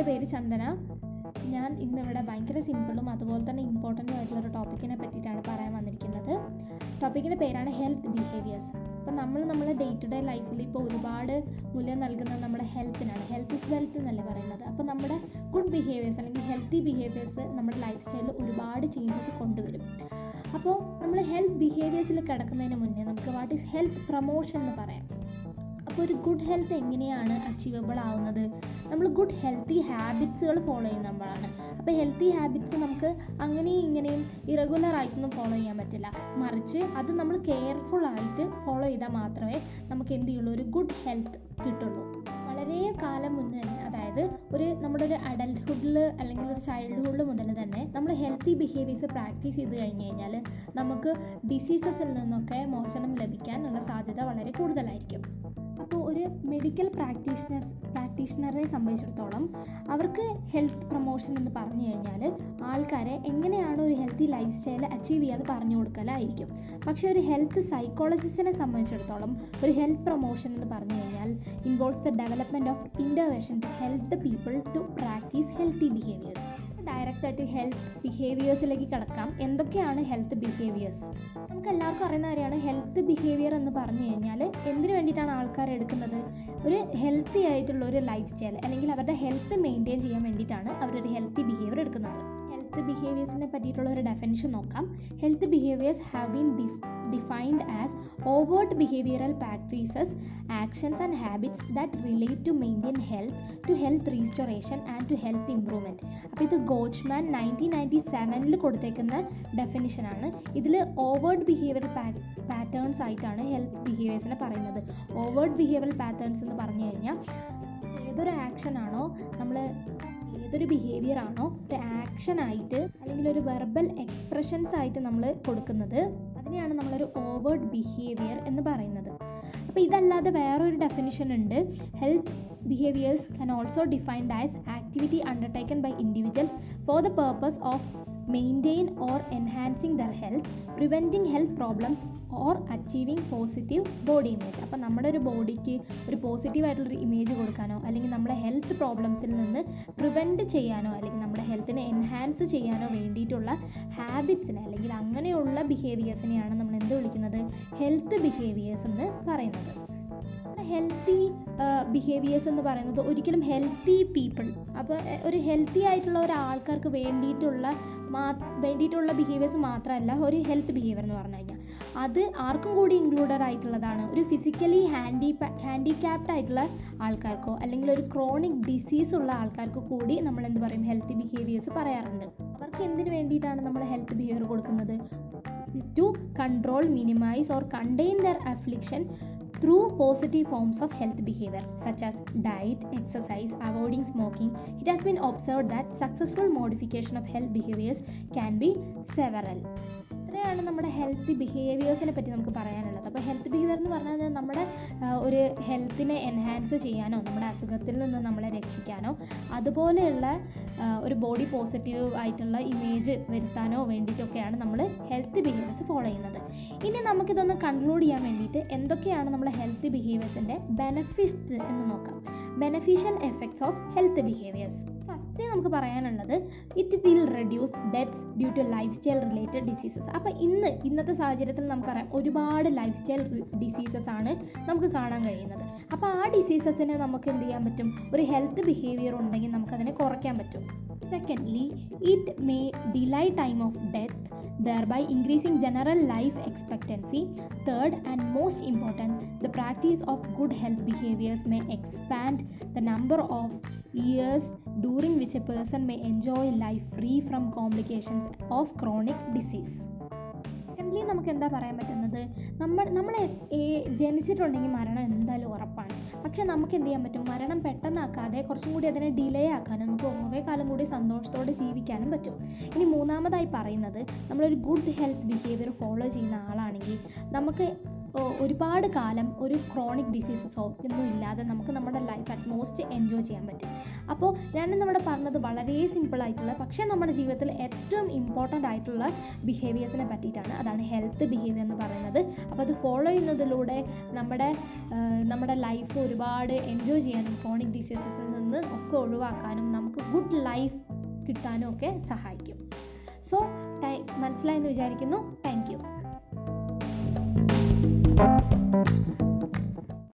എൻ്റെ പേര് ചന്ദന. ഞാൻ ഇന്നിവിടെ ഭയങ്കര സിമ്പിളും അതുപോലെ തന്നെ ഇമ്പോർട്ടൻ്റും ആയിട്ടുള്ളൊരു ടോപ്പിക്കിനെ പറ്റിയിട്ടാണ് പറയാൻ വന്നിരിക്കുന്നത്. ടോപ്പിക്കിൻ്റെ പേരാണ് ഹെൽത്ത് ബിഹേവിയേഴ്സ്. അപ്പോൾ നമ്മൾ നമ്മുടെ ഡേ ടു ഡേ ലൈഫിൽ ഇപ്പോൾ ഒരുപാട് മൂല്യം നൽകുന്നത് നമ്മുടെ ഹെൽത്തിനാണ്. ഹെൽത്ത് ഇസ് വെൽത്ത് എന്നല്ലേ പറയുന്നത്. അപ്പോൾ നമ്മുടെ ഗുഡ് ബിഹേവിയേഴ്സ് അല്ലെങ്കിൽ ഹെൽത്തി ബിഹേവിയേഴ്സ് നമ്മുടെ ലൈഫ് സ്റ്റൈലിൽ ഒരുപാട് ചേഞ്ചസ് കൊണ്ടുവരും. അപ്പോൾ നമ്മൾ ഹെൽത്ത് ബിഹേവിയേഴ്സിൽ കിടക്കുന്നതിന് മുന്നേ നമുക്ക് വാട്ട് ഈസ് ഹെൽത്ത് പ്രൊമോഷൻ എന്ന് പറയാം. അപ്പോൾ ഒരു ഗുഡ് ഹെൽത്ത് എങ്ങനെയാണ് അച്ചീവബിൾ ആവുന്നത്? നമ്മൾ ഗുഡ് ഹെൽത്തി ഹാബിറ്റ്സുകൾ ഫോളോ ചെയ്യുമ്പോഴാണ്. അപ്പോൾ ഹെൽത്തി ഹാബിറ്റ്സ് നമുക്ക് അങ്ങനെയും ഇങ്ങനെയും ഇറഗുലറായിട്ടൊന്നും ഫോളോ ചെയ്യാൻ പറ്റില്ല. മറിച്ച് അത് നമ്മൾ കെയർഫുൾ ആയിട്ട് ഫോളോ ചെയ്താൽ മാത്രമേ നമുക്ക് എന്ത് ചെയ്യുള്ളൂ, ഒരു ഗുഡ് ഹെൽത്ത് കിട്ടുള്ളൂ. വളരെ കാലം മുന്നേ, അതായത് നമ്മുടെ ഒരു അഡൽട്ട്ഹുഡിൽ അല്ലെങ്കിൽ ഒരു ചൈൽഡ്ഹുഡിൽ മുതൽ തന്നെ നമ്മൾ ഹെൽത്തി ബിഹേവിയേഴ്സ് പ്രാക്ടീസ് ചെയ്ത് കഴിഞ്ഞ് കഴിഞ്ഞാൽ നമുക്ക് ഡിസീസസിൽ നിന്നൊക്കെ മോചനം ലഭിക്കാനുള്ള സാധ്യത വളരെ കൂടുതലായിരിക്കും. അപ്പോൾ ഒരു മെഡിക്കൽ പ്രാക്ടീഷണറെ സംബന്ധിച്ചിടത്തോളം അവർക്ക് ഹെൽത്ത് പ്രൊമോഷൻ എന്ന് പറഞ്ഞു കഴിഞ്ഞാൽ ആൾക്കാരെ എങ്ങനെയാണ് ഒരു ഹെൽത്തി ലൈഫ് സ്റ്റൈൽ അച്ചീവ് ചെയ്യാതെ പറഞ്ഞു കൊടുക്കലായിരിക്കും. പക്ഷേ ഒരു ഹെൽത്ത് സൈക്കോളജിസ്റ്റിനെ സംബന്ധിച്ചിടത്തോളം ഒരു ഹെൽത്ത് പ്രൊമോഷൻ എന്ന് പറഞ്ഞു കഴിഞ്ഞാൽ involves the development of intervention to help the people to practise healthy behaviours. ഡയറക്റ്റായിട്ട് ഹെൽത്ത് ബിഹേവിയേഴ്സിലേക്ക് കിടക്കാം. എന്തൊക്കെയാണ് ഹെൽത്ത് ബിഹേവിയേഴ്സ്? നമുക്ക് എല്ലാവർക്കും അറിയുന്ന കാര്യമാണ്. ഹെൽത്ത് ബിഹേവിയർ എന്ന് പറഞ്ഞു കഴിഞ്ഞാൽ എന്തിനു വേണ്ടിയിട്ടാണ് ആൾക്കാർ എടുക്കുന്നത്? ഒരു ഹെൽത്തി ആയിട്ടുള്ള ഒരു ലൈഫ് സ്റ്റൈൽ അല്ലെങ്കിൽ അവരുടെ ഹെൽത്ത് മെയിൻറ്റെയിൻ ചെയ്യാൻ വേണ്ടിയിട്ടാണ് അവരൊരു ഹെൽത്തി ബിഹേവിയർ എടുക്കുന്നത്. ഹെൽത്ത് ബിഹേവിയേഴ്സിനെ പറ്റിയിട്ടുള്ള ഒരു ഡെഫിനിഷൻ നോക്കാം. Health behaviours have been defined as overt behavioral practices, actions and habits that relate to maintain health, to health restoration and to health improvement. അപ്പോൾ ഇത് ഗോച്ച്മാൻ 1997 കൊടുത്തേക്കുന്ന ഡെഫിനിഷനാണ്. ഇതിൽ ഓവേർട്ട് ബിഹേവിയർ പാറ്റേൺസ് ആയിട്ടാണ് ഹെൽത്ത് ബിഹേവിയേഴ്സിനെ പറയുന്നത്. ഓവേർട്ട് ബിഹേവിയർ പാറ്റേൺസ് എന്ന് പറഞ്ഞു കഴിഞ്ഞാൽ ഏതൊരു ആക്ഷനാണോ നമ്മൾ ഇതൊരു ബിഹേവിയർ ആണോ ഒരു ആക്ഷനായിട്ട് അല്ലെങ്കിൽ ഒരു വെർബൽ എക്സ്പ്രഷൻസ് ആയിട്ട് നമ്മൾ കൊടുക്കുന്നത്, അതിനെയാണ് നമ്മളൊരു ഓവേർട്ട് ബിഹേവിയർ എന്ന് പറയുന്നത്. അപ്പോൾ ഇതല്ലാതെ വേറൊരു ഡെഫിനിഷൻ ഉണ്ട്. Health behaviours can also defined as activity undertaken by individuals for the purpose of maintain or enhancing their health, preventing health problems or achieving positive body image. അപ്പോൾ നമ്മുടെ ഒരു ബോഡിക്ക് ഒരു പോസിറ്റീവായിട്ടുള്ളൊരു ഇമേജ് കൊടുക്കാനോ അല്ലെങ്കിൽ നമ്മുടെ ഹെൽത്ത് പ്രോബ്ലംസിൽ നിന്ന് പ്രിവെൻറ്റ് ചെയ്യാനോ അല്ലെങ്കിൽ നമ്മുടെ ഹെൽത്തിനെ എൻഹാൻസ് ചെയ്യാനോ വേണ്ടിയിട്ടുള്ള ഹാബിറ്റ്സിനെ അല്ലെങ്കിൽ അങ്ങനെയുള്ള ബിഹേവിയേഴ്സിനെയാണ് നമ്മൾ എന്ത് വിളിക്കുന്നത്, ഹെൽത്ത് ബിഹേവിയേഴ്സ് എന്ന് പറയുന്നത്. ഹെൽത്തി ബിഹേവിയേഴ്സ് എന്ന് പറയുന്നത് ഒരിക്കലും ഹെൽത്തി പീപ്പിൾ, അപ്പോൾ ഒരു ഹെൽത്തി ആയിട്ടുള്ള ഒരാൾക്കാർക്ക് വേണ്ടിയിട്ടുള്ള ബിഹേവിയേഴ്സ് മാത്രമല്ല ഒരു ഹെൽത്ത് ബിഹേവിയർ എന്ന് പറഞ്ഞു കഴിഞ്ഞാൽ. അത് ആർക്കും കൂടി ഇൻക്ലൂഡഡ് ആയിട്ടുള്ളതാണ്. ഒരു ഫിസിക്കലി ഹാൻഡിക്യാപ്ഡ് ആയിട്ടുള്ള ആൾക്കാർക്കോ അല്ലെങ്കിൽ ഒരു ക്രോണിക് ഡിസീസ് ഉള്ള ആൾക്കാർക്ക് കൂടി നമ്മൾ എന്ത് പറയും, ഹെൽത്തി ബിഹേവിയേഴ്സ് പറയാറുണ്ട്. അവർക്ക് എന്തിനു വേണ്ടിയിട്ടാണ് നമ്മൾ ഹെൽത്ത് ബിഹേവിയർ കൊടുക്കുന്നത്? To control, minimise or contain their affliction through positive forms of health behavior such as diet, exercise, avoiding smoking. It has been observed that successful modification of health behaviors can be several. ഇത്രയാണ് നമ്മുടെ health ബിഹേവിയേഴ്സിനെ പറ്റി നമുക്ക് പറയാനുള്ളത്. അപ്പോൾ health behaviour എന്ന് പറഞ്ഞാൽ നമ്മുടെ ഒരു ഹെൽത്തിനെ എൻഹാൻസ് ചെയ്യാനോ നമ്മുടെ അസുഖത്തിൽ നിന്ന് നമ്മളെ രക്ഷിക്കാനോ അതുപോലെയുള്ള ഒരു ബോഡി പോസിറ്റീവ് ആയിട്ടുള്ള ഇമേജ് വരുത്താനോ വേണ്ടിയിട്ടൊക്കെയാണ് നമ്മൾ ഹെൽത്ത് ബിഹേവിയേഴ്സ് ഫോളോ ചെയ്യുന്നത്. ഇനി നമുക്കിതൊന്ന് കൺക്ലൂഡ് ചെയ്യാൻ വേണ്ടിയിട്ട് എന്തൊക്കെയാണ് നമ്മുടെ ഹെൽത്ത് ബിഹേവിയേഴ്സിൻ്റെ ബെനഫിറ്റ്സ് എന്ന് നോക്കാം. Beneficial effects of health behaviours. First നമുക്ക് പറയാനുള്ളത് it will reduce deaths due to life style related diseases. അപ്പോൾ ഇന്നത്തെ സാഹചര്യത്തിൽ നമുക്കറിയാം ഒരുപാട് ലൈഫ് സ്റ്റൈൽ ഡിസീസസ് ആണ് നമുക്ക് കാണാൻ കഴിയുന്നത്. അപ്പോൾ ആ ഡിസീസസിനെ നമുക്ക് എന്ത് ചെയ്യാൻ പറ്റും, ഒരു ഹെൽത്ത് ബിഹേവിയർ ഉണ്ടെങ്കിൽ നമുക്കതിനെ കുറയ്ക്കാൻ പറ്റും. Secondly it may delay time of death, thereby increasing general life expectancy. Third and most important, the practice of good health behaviors may expand the number of years during which a person may enjoy life free from complications of chronic disease. Secondly, നമുക്ക് എന്താ പറയാൻ പറ്റുന്നത്, നമ്മൾ ജനിച്ചിട്ടുണ്ടെങ്കിൽ മരണം എന്തായാലും ഉറപ്പാണ്. പക്ഷെ നമുക്ക് എന്ത് ചെയ്യാൻ പറ്റും, മരണം പെട്ടെന്നാക്കാതെ കുറച്ചും കൂടി അതിനെ ഡിലേ ആക്കാനും നമുക്ക് കുറേ കാലം കൂടി സന്തോഷത്തോടെ ജീവിക്കാനും പറ്റും. ഇനി മൂന്നാമതായി പറയുന്നത്, നമ്മളൊരു ഗുഡ് ഹെൽത്ത് ബിഹേവിയർ ഫോളോ ചെയ്യുന്ന ആളാണെങ്കിൽ നമുക്ക് ഒരുപാട് കാലം ഒരു ക്രോണിക് ഡിസീസസോ ഒന്നും ഇല്ലാതെ നമുക്ക് നമ്മുടെ ലൈഫ് അറ്റ് മോസ്റ്റ് എൻജോയ് ചെയ്യാൻ പറ്റും. അപ്പോൾ ഞാനിന്ന് ഇവിടെ പറഞ്ഞത് വളരെ സിമ്പിളായിട്ടുള്ള പക്ഷേ നമ്മുടെ ജീവിതത്തിൽ ഏറ്റവും ഇമ്പോർട്ടൻ്റ് ആയിട്ടുള്ള ബിഹേവിയേഴ്സിനെ പറ്റിയിട്ടാണ്. അതാണ് ഹെൽത്ത് ബിഹേവിയർ എന്ന് പറയുന്നത്. അപ്പോൾ അത് ഫോളോ ചെയ്യുന്നതിലൂടെ നമ്മുടെ ലൈഫ് ഒരുപാട് എൻജോയ് ചെയ്യാനും ക്രോണിക് ഡിസീസസിൽ നിന്ന് ഒക്കെ ഒഴിവാക്കാനും നമുക്ക് ഗുഡ് ലൈഫ് കിട്ടാനും ഒക്കെ സഹായിക്കും. സോ മനസ്സിലായെന്ന് വിചാരിക്കുന്നു. Thank U.